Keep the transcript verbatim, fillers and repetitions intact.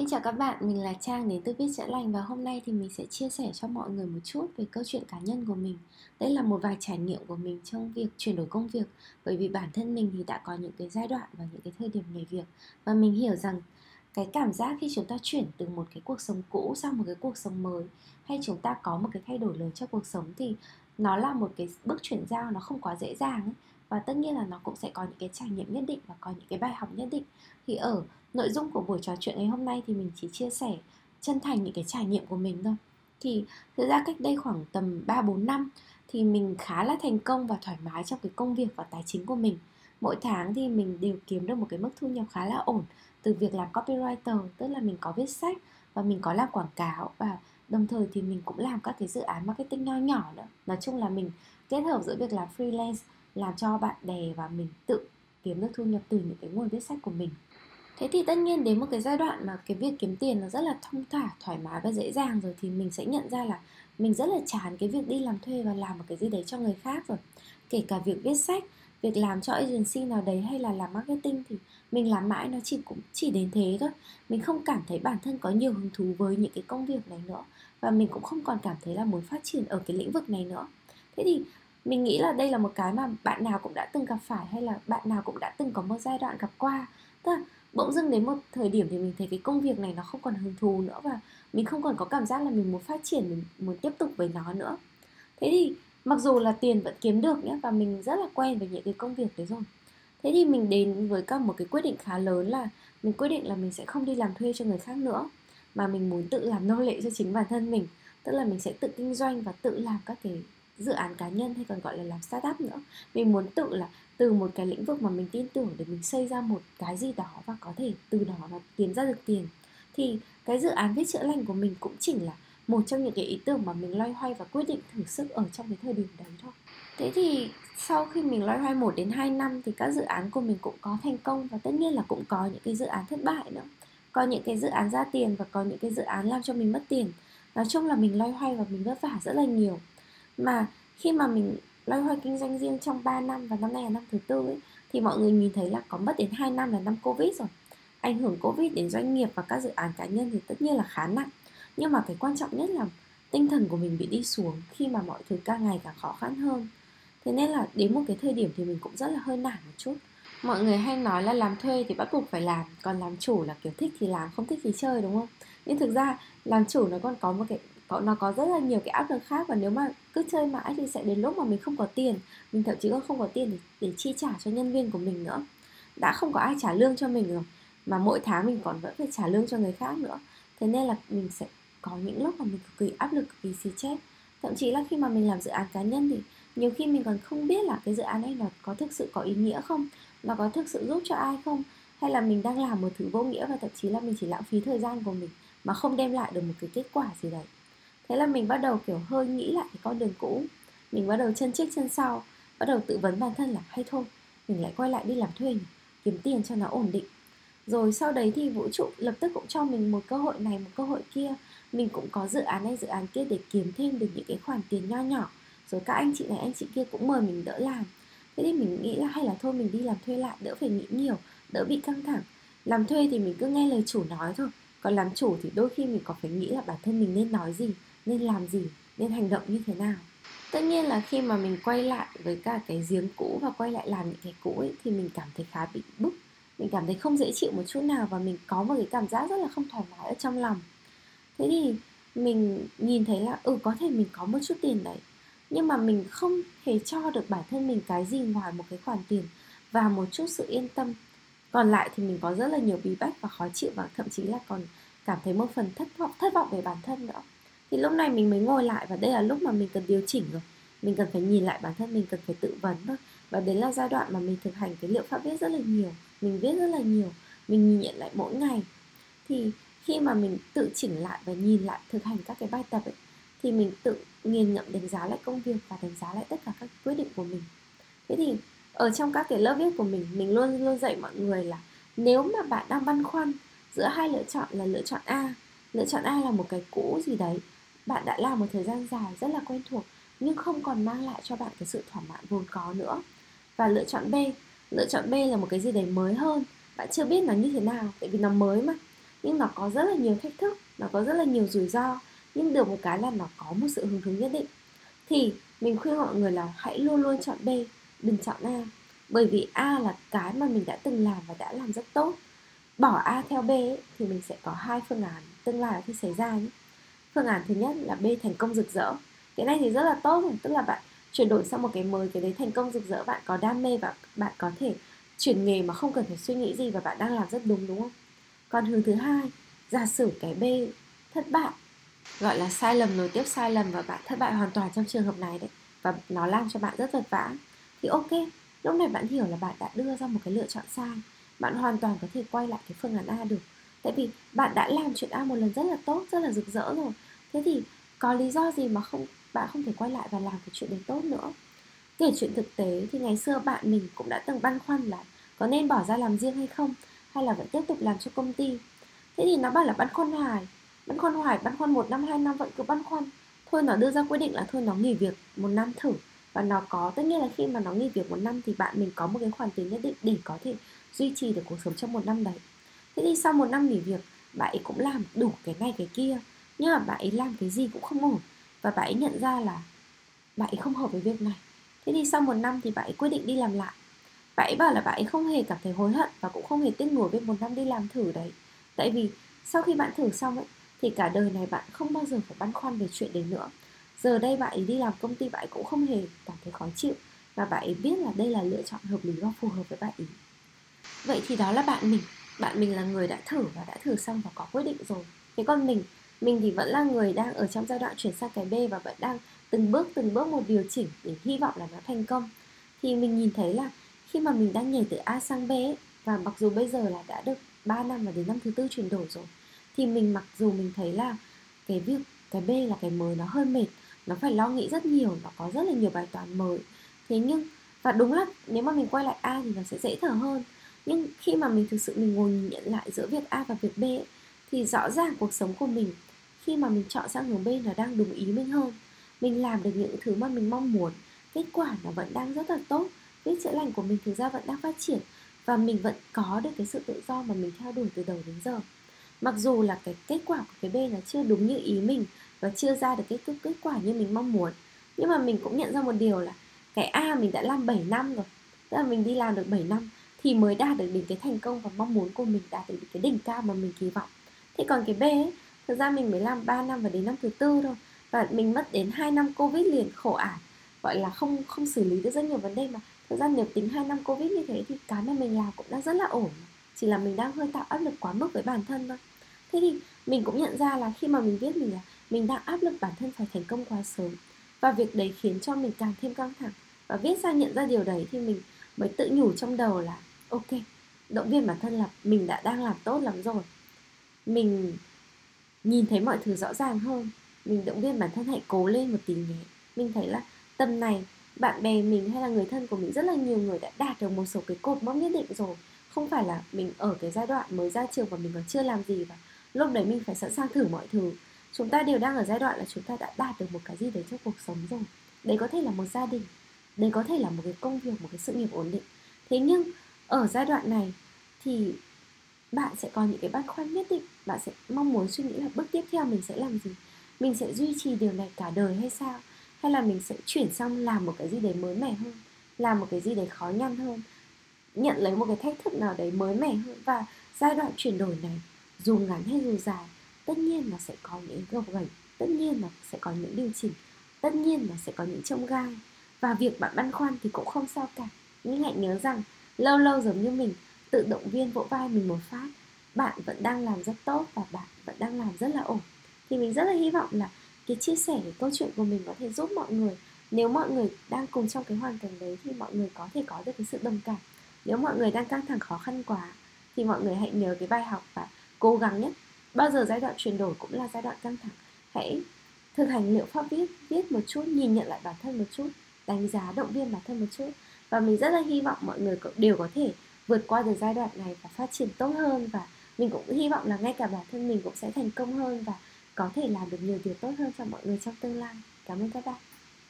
Xin chào các bạn, mình là Trang đến từ Việt Sẽ Lành. Và hôm nay thì mình sẽ chia sẻ cho mọi người một chút về câu chuyện cá nhân của mình. Đây là một vài trải nghiệm của mình trong việc chuyển đổi công việc. Bởi vì bản thân mình thì đã có những cái giai đoạn và những cái thời điểm nghề việc. Và mình hiểu rằng cái cảm giác khi chúng ta chuyển từ một cái cuộc sống cũ sang một cái cuộc sống mới, hay chúng ta có một cái thay đổi lớn cho cuộc sống, thì nó là một cái bước chuyển giao nó không quá dễ dàng ấy. Và tất nhiên là nó cũng sẽ có những cái trải nghiệm nhất định và có những cái bài học nhất định. Thì ở nội dung của buổi trò chuyện ngày hôm nay thì mình chỉ chia sẻ chân thành những cái trải nghiệm của mình thôi. Thì thực ra cách đây khoảng tầm ba bốn năm thì mình khá là thành công và thoải mái trong cái công việc và tài chính của mình. Mỗi tháng thì mình đều kiếm được một cái mức thu nhập khá là ổn từ việc làm copywriter, tức là mình có viết sách và mình có làm quảng cáo, và đồng thời thì mình cũng làm các cái dự án marketing nho nhỏ nữa. Nói chung là mình kết hợp giữa việc làm freelance, làm cho bạn bè, và mình tự kiếm được thu nhập từ những cái nguồn viết sách của mình. Thế thì tất nhiên đến một cái giai đoạn mà cái việc kiếm tiền nó rất là thông thả, thoải mái và dễ dàng rồi, thì mình sẽ nhận ra là mình rất là chán cái việc đi làm thuê và làm một cái gì đấy cho người khác rồi. Kể cả việc viết sách, việc làm cho agency nào đấy, hay là làm marketing, thì mình làm mãi nó chỉ cũng chỉ đến thế thôi. Mình không cảm thấy bản thân có nhiều hứng thú với những cái công việc này nữa, và mình cũng không còn cảm thấy là muốn phát triển ở cái lĩnh vực này nữa. Thế thì mình nghĩ là đây là một cái mà bạn nào cũng đã từng gặp phải, hay là bạn nào cũng đã từng có một giai đoạn gặp qua. Tức là bỗng dưng đến một thời điểm thì mình thấy cái công việc này nó không còn hứng thú nữa, và mình không còn có cảm giác là mình muốn phát triển, mình muốn tiếp tục với nó nữa. Thế thì mặc dù là tiền vẫn kiếm được nhé, và mình rất là quen với những cái công việc đấy rồi. Thế thì mình đến với cả một cái quyết định khá lớn là mình quyết định là mình sẽ không đi làm thuê cho người khác nữa, mà mình muốn tự làm nô lệ cho chính bản thân mình. Tức là mình sẽ tự kinh doanh và tự làm các cái dự án cá nhân, hay còn gọi là làm startup nữa. Mình muốn tự là từ một cái lĩnh vực mà mình tin tưởng để mình xây ra một cái gì đó, và có thể từ đó nó kiếm ra được tiền. Thì cái dự án Việt Chữa Lành của mình cũng chỉ là một trong những cái ý tưởng mà mình loay hoay và quyết định thử sức ở trong cái thời điểm đấy thôi. Thế thì sau khi mình loay hoay một đến hai năm thì các dự án của mình cũng có thành công, và tất nhiên là cũng có những cái dự án thất bại nữa. Có những cái dự án ra tiền và có những cái dự án làm cho mình mất tiền. Nói chung là mình loay hoay và mình vất vả rất là nhiều. Mà khi mà mình loay hoay kinh doanh riêng trong ba năm, và năm nay là năm thứ tư ấy, thì mọi người nhìn thấy là có mất đến hai năm là năm Covid rồi. Ảnh hưởng Covid đến doanh nghiệp và các dự án cá nhân thì tất nhiên là khá nặng. Nhưng mà cái quan trọng nhất là tinh thần của mình bị đi xuống khi mà mọi thứ càng ngày càng khó khăn hơn. Thế nên là đến một cái thời điểm thì mình cũng rất là hơi nản một chút. Mọi người hay nói là làm thuê thì bắt buộc phải làm, còn làm chủ là kiểu thích thì làm, không thích thì chơi, đúng không? Nhưng thực ra làm chủ nó còn có một cái... nó có rất là nhiều cái áp lực khác, và nếu mà cứ chơi mãi thì sẽ đến lúc mà mình không có tiền. Mình thậm chí còn không có tiền để, để chi trả cho nhân viên của mình nữa. Đã không có ai trả lương cho mình rồi, mà mỗi tháng mình còn vẫn phải trả lương cho người khác nữa. Thế nên là mình sẽ có những lúc mà mình cực kỳ áp lực, cực kỳ xì chết. Thậm chí là khi mà mình làm dự án cá nhân thì nhiều khi mình còn không biết là cái dự án này nó có thực sự có ý nghĩa không, nó có thực sự giúp cho ai không, hay là mình đang làm một thứ vô nghĩa, và thậm chí là mình chỉ lãng phí thời gian của mình mà không đem lại được một cái kết quả gì đấy. Thế là mình bắt đầu kiểu hơi nghĩ lại cái con đường cũ. Mình bắt đầu chân trước chân sau, bắt đầu tự vấn bản thân là hay thôi, mình lại quay lại đi làm thuê nhỉ, kiếm tiền cho nó ổn định. Rồi sau đấy thì vũ trụ lập tức cũng cho mình một cơ hội này, một cơ hội kia. Mình cũng có dự án này, dự án kia để kiếm thêm được những cái khoản tiền nho nhỏ. Rồi các anh chị này, anh chị kia cũng mời mình đỡ làm. Thế thì mình nghĩ là hay là thôi mình đi làm thuê lại, đỡ phải nghĩ nhiều, đỡ bị căng thẳng. Làm thuê thì mình cứ nghe lời chủ nói thôi, còn làm chủ thì đôi khi mình còn phải nghĩ là bản thân mình nên nói gì, nên làm gì, nên hành động như thế nào. Tất nhiên là khi mà mình quay lại với cả cái giếng cũ và quay lại làm những cái cũ ấy, thì mình cảm thấy khá bị bức. Mình cảm thấy không dễ chịu một chút nào, và mình có một cái cảm giác rất là không thoải mái ở trong lòng. Thế thì mình nhìn thấy là ừ, có thể mình có một chút tiền đấy, nhưng mà mình không hề cho được bản thân mình cái gì ngoài một cái khoản tiền và một chút sự yên tâm. Còn lại thì mình có rất là nhiều bí bách và khó chịu, và thậm chí là còn cảm thấy một phần thất vọng, thất vọng về bản thân nữa. Thì lúc này mình mới ngồi lại, và đây là lúc mà mình cần điều chỉnh rồi. Mình cần phải nhìn lại bản thân, mình cần phải tự vấn thôi. Và đấy là giai đoạn mà mình thực hành cái liệu pháp viết rất là nhiều. Mình viết rất là nhiều, mình nhìn nhận lại mỗi ngày. Thì khi mà mình tự chỉnh lại và nhìn lại, thực hành các cái bài tập ấy, thì mình tự nghiền ngẫm đánh giá lại công việc và đánh giá lại tất cả các quyết định của mình. Thế thì ở trong các cái lớp viết của mình, mình luôn luôn dạy mọi người là nếu mà bạn đang băn khoăn giữa hai lựa chọn là lựa chọn A. Lựa chọn A là một cái cũ gì đấy bạn đã làm một thời gian dài, rất là quen thuộc, nhưng không còn mang lại cho bạn cái sự thỏa mãn vốn có nữa. Và lựa chọn B, lựa chọn B là một cái gì đấy mới hơn, bạn chưa biết nó như thế nào, tại vì nó mới mà. nhưng nó có rất là nhiều thách thức, nó có rất là nhiều rủi ro, nhưng được một cái là nó có một sự hứng thú nhất định. Thì mình khuyên mọi người là hãy luôn luôn chọn B, đừng chọn A. Bởi vì A là cái mà mình đã từng làm và đã làm rất tốt. Bỏ A theo B ấy, thì mình sẽ có hai phương án tương lai khi xảy ra nhé. Phương án thứ nhất là B thành công rực rỡ. Cái này thì rất là tốt rồi, tức là bạn chuyển đổi sang một cái mới, cái đấy thành công rực rỡ, bạn có đam mê và bạn có thể chuyển nghề mà không cần phải suy nghĩ gì và bạn đang làm rất đúng, đúng không? Còn hướng thứ hai, giả sử cái B thất bại, gọi là sai lầm nối tiếp sai lầm và bạn thất bại hoàn toàn trong trường hợp này đấy, và nó làm cho bạn rất vật vã, thì ok, lúc này bạn hiểu là bạn đã đưa ra một cái lựa chọn sai. Bạn hoàn toàn có thể quay lại cái phương án A được, tại vì bạn đã làm chuyện A một lần rất là tốt, rất là rực rỡ rồi. Thế thì có lý do gì mà không bạn không thể quay lại và làm cái chuyện đấy tốt nữa. Kể chuyện thực tế thì ngày xưa bạn mình cũng đã từng băn khoăn là có nên bỏ ra làm riêng hay không, hay là vẫn tiếp tục làm cho công ty. Thế thì nó bảo là băn khoăn hoài, băn khoăn hoài, băn khoăn một năm, hai năm vẫn cứ băn khoăn. Thôi nó đưa ra quyết định là thôi nó nghỉ việc một năm thử. Và nó có, tất nhiên là khi mà nó nghỉ việc một năm thì bạn mình có một cái khoản tiền nhất định để có thể duy trì được cuộc sống trong một năm đấy. Thế thì sau một năm nghỉ việc, bạn ấy cũng làm đủ cái này cái kia, nhưng mà bạn ấy làm cái gì cũng không ổn. Và bạn ấy nhận ra là bạn ấy không hợp với việc này. Thế thì sau một năm thì bạn ấy quyết định đi làm lại. Bạn ấy bảo là bạn ấy không hề cảm thấy hối hận và cũng không hề tiếc nuối với một năm đi làm thử đấy. Tại vì sau khi bạn thử xong ấy, thì cả đời này bạn không bao giờ phải băn khoăn về chuyện đấy nữa. Giờ đây bạn ấy đi làm công ty, bạn ấy cũng không hề cảm thấy khó chịu, và bạn ấy biết là đây là lựa chọn hợp lý và phù hợp với bạn ấy. Vậy thì đó là bạn mình. Bạn mình là người đã thử và đã thử xong và có quyết định rồi. Thế còn mình, mình thì vẫn là người đang ở trong giai đoạn chuyển sang cái B và vẫn đang từng bước từng bước một điều chỉnh để hy vọng là nó thành công. Thì mình nhìn thấy là khi mà mình đang nhảy từ A sang B ấy, và mặc dù bây giờ là đã được ba năm và đến năm thứ tư chuyển đổi rồi, thì mình mặc dù mình thấy là cái việc cái B là cái mới nó hơi mệt, nó phải lo nghĩ rất nhiều, nó có rất là nhiều bài toán mới. Thế nhưng, và đúng là nếu mà mình quay lại A thì nó sẽ dễ thở hơn. Nhưng khi mà mình thực sự mình ngồi nhận lại giữa việc A và việc B ấy, thì rõ ràng cuộc sống của mình khi mà mình chọn sang hướng B nó đang đúng ý mình hơn. Mình làm được những thứ mà mình mong muốn, kết quả nó vẫn đang rất là tốt, Việt Sẽ Lành của mình thực ra vẫn đang phát triển, và mình vẫn có được cái sự tự do mà mình theo đuổi từ đầu đến giờ. Mặc dù là cái kết quả của cái B nó chưa đúng như ý mình và chưa ra được cái kết quả như mình mong muốn, nhưng mà mình cũng nhận ra một điều là cái A mình đã làm bảy năm rồi, tức là mình đi làm được bảy năm thì mới đạt được đến cái thành công và mong muốn của mình, đạt được cái đỉnh cao mà mình kỳ vọng. Thế còn cái B ấy, thực ra mình mới làm ba năm và đến năm thứ tư thôi, và mình mất đến hai năm Covid liền, khổ ả, gọi là không, không xử lý được rất nhiều vấn đề mà. Thực ra nếu tính hai năm Covid như thế thì cái mà mình làm cũng đã rất là ổn, chỉ là mình đang hơi tạo áp lực quá mức với bản thân thôi. Thế thì mình cũng nhận ra là khi mà mình biết mình là mình đang áp lực bản thân phải thành công quá sớm, và việc đấy khiến cho mình càng thêm căng thẳng. Và viết ra, nhận ra điều đấy thì mình mới tự nhủ trong đầu là ok, động viên bản thân là mình đã đang làm tốt lắm rồi. Mình nhìn thấy mọi thứ rõ ràng hơn, mình động viên bản thân hãy cố lên một tí nhé. Mình thấy là tầm này bạn bè mình hay là người thân của mình, rất là nhiều người đã đạt được một số cái cột mốc nhất định rồi. Không phải là mình ở cái giai đoạn mới ra trường và mình còn chưa làm gì và lúc đấy mình phải sẵn sàng thử mọi thứ. Chúng ta đều đang ở giai đoạn là chúng ta đã đạt được một cái gì đấy trong cuộc sống rồi. Đấy có thể là một gia đình, đấy có thể là một cái công việc, một cái sự nghiệp ổn định. Thế nhưng ở giai đoạn này thì bạn sẽ có những cái băn khoăn nhất định. Bạn sẽ mong muốn suy nghĩ là bước tiếp theo mình sẽ làm gì, mình sẽ duy trì điều này cả đời hay sao, hay là mình sẽ chuyển sang làm một cái gì đấy mới mẻ hơn, làm một cái gì đấy khó nhằn hơn, nhận lấy một cái thách thức nào đấy mới mẻ hơn. Và giai đoạn chuyển đổi này, dù ngắn hay dù dài, tất nhiên là sẽ có những gập ghềnh, tất nhiên là sẽ có những điều chỉnh, tất nhiên là sẽ có những chông gai. Và việc bạn băn khoăn thì cũng không sao cả, nhưng hãy nhớ rằng lâu lâu giống như mình tự động viên vỗ vai mình một phát, bạn vẫn đang làm rất tốt và bạn vẫn đang làm rất là ổn. Thì mình rất là hy vọng là cái chia sẻ, cái câu chuyện của mình có thể giúp mọi người. Nếu mọi người đang cùng trong cái hoàn cảnh đấy thì mọi người có thể có được cái sự đồng cảm. Nếu mọi người đang căng thẳng khó khăn quá thì mọi người hãy nhớ cái bài học và cố gắng nhất. Bao giờ giai đoạn chuyển đổi cũng là giai đoạn căng thẳng. Hãy thực hành liệu pháp viết, viết một chút, nhìn nhận lại bản thân một chút, đánh giá, động viên bản thân một chút. Và mình rất là hy vọng mọi người đều có thể vượt qua được giai đoạn này và phát triển tốt hơn. Và mình cũng hy vọng là ngay cả bản thân mình cũng sẽ thành công hơn và có thể làm được nhiều điều tốt hơn cho mọi người trong tương lai. Cảm ơn các bạn.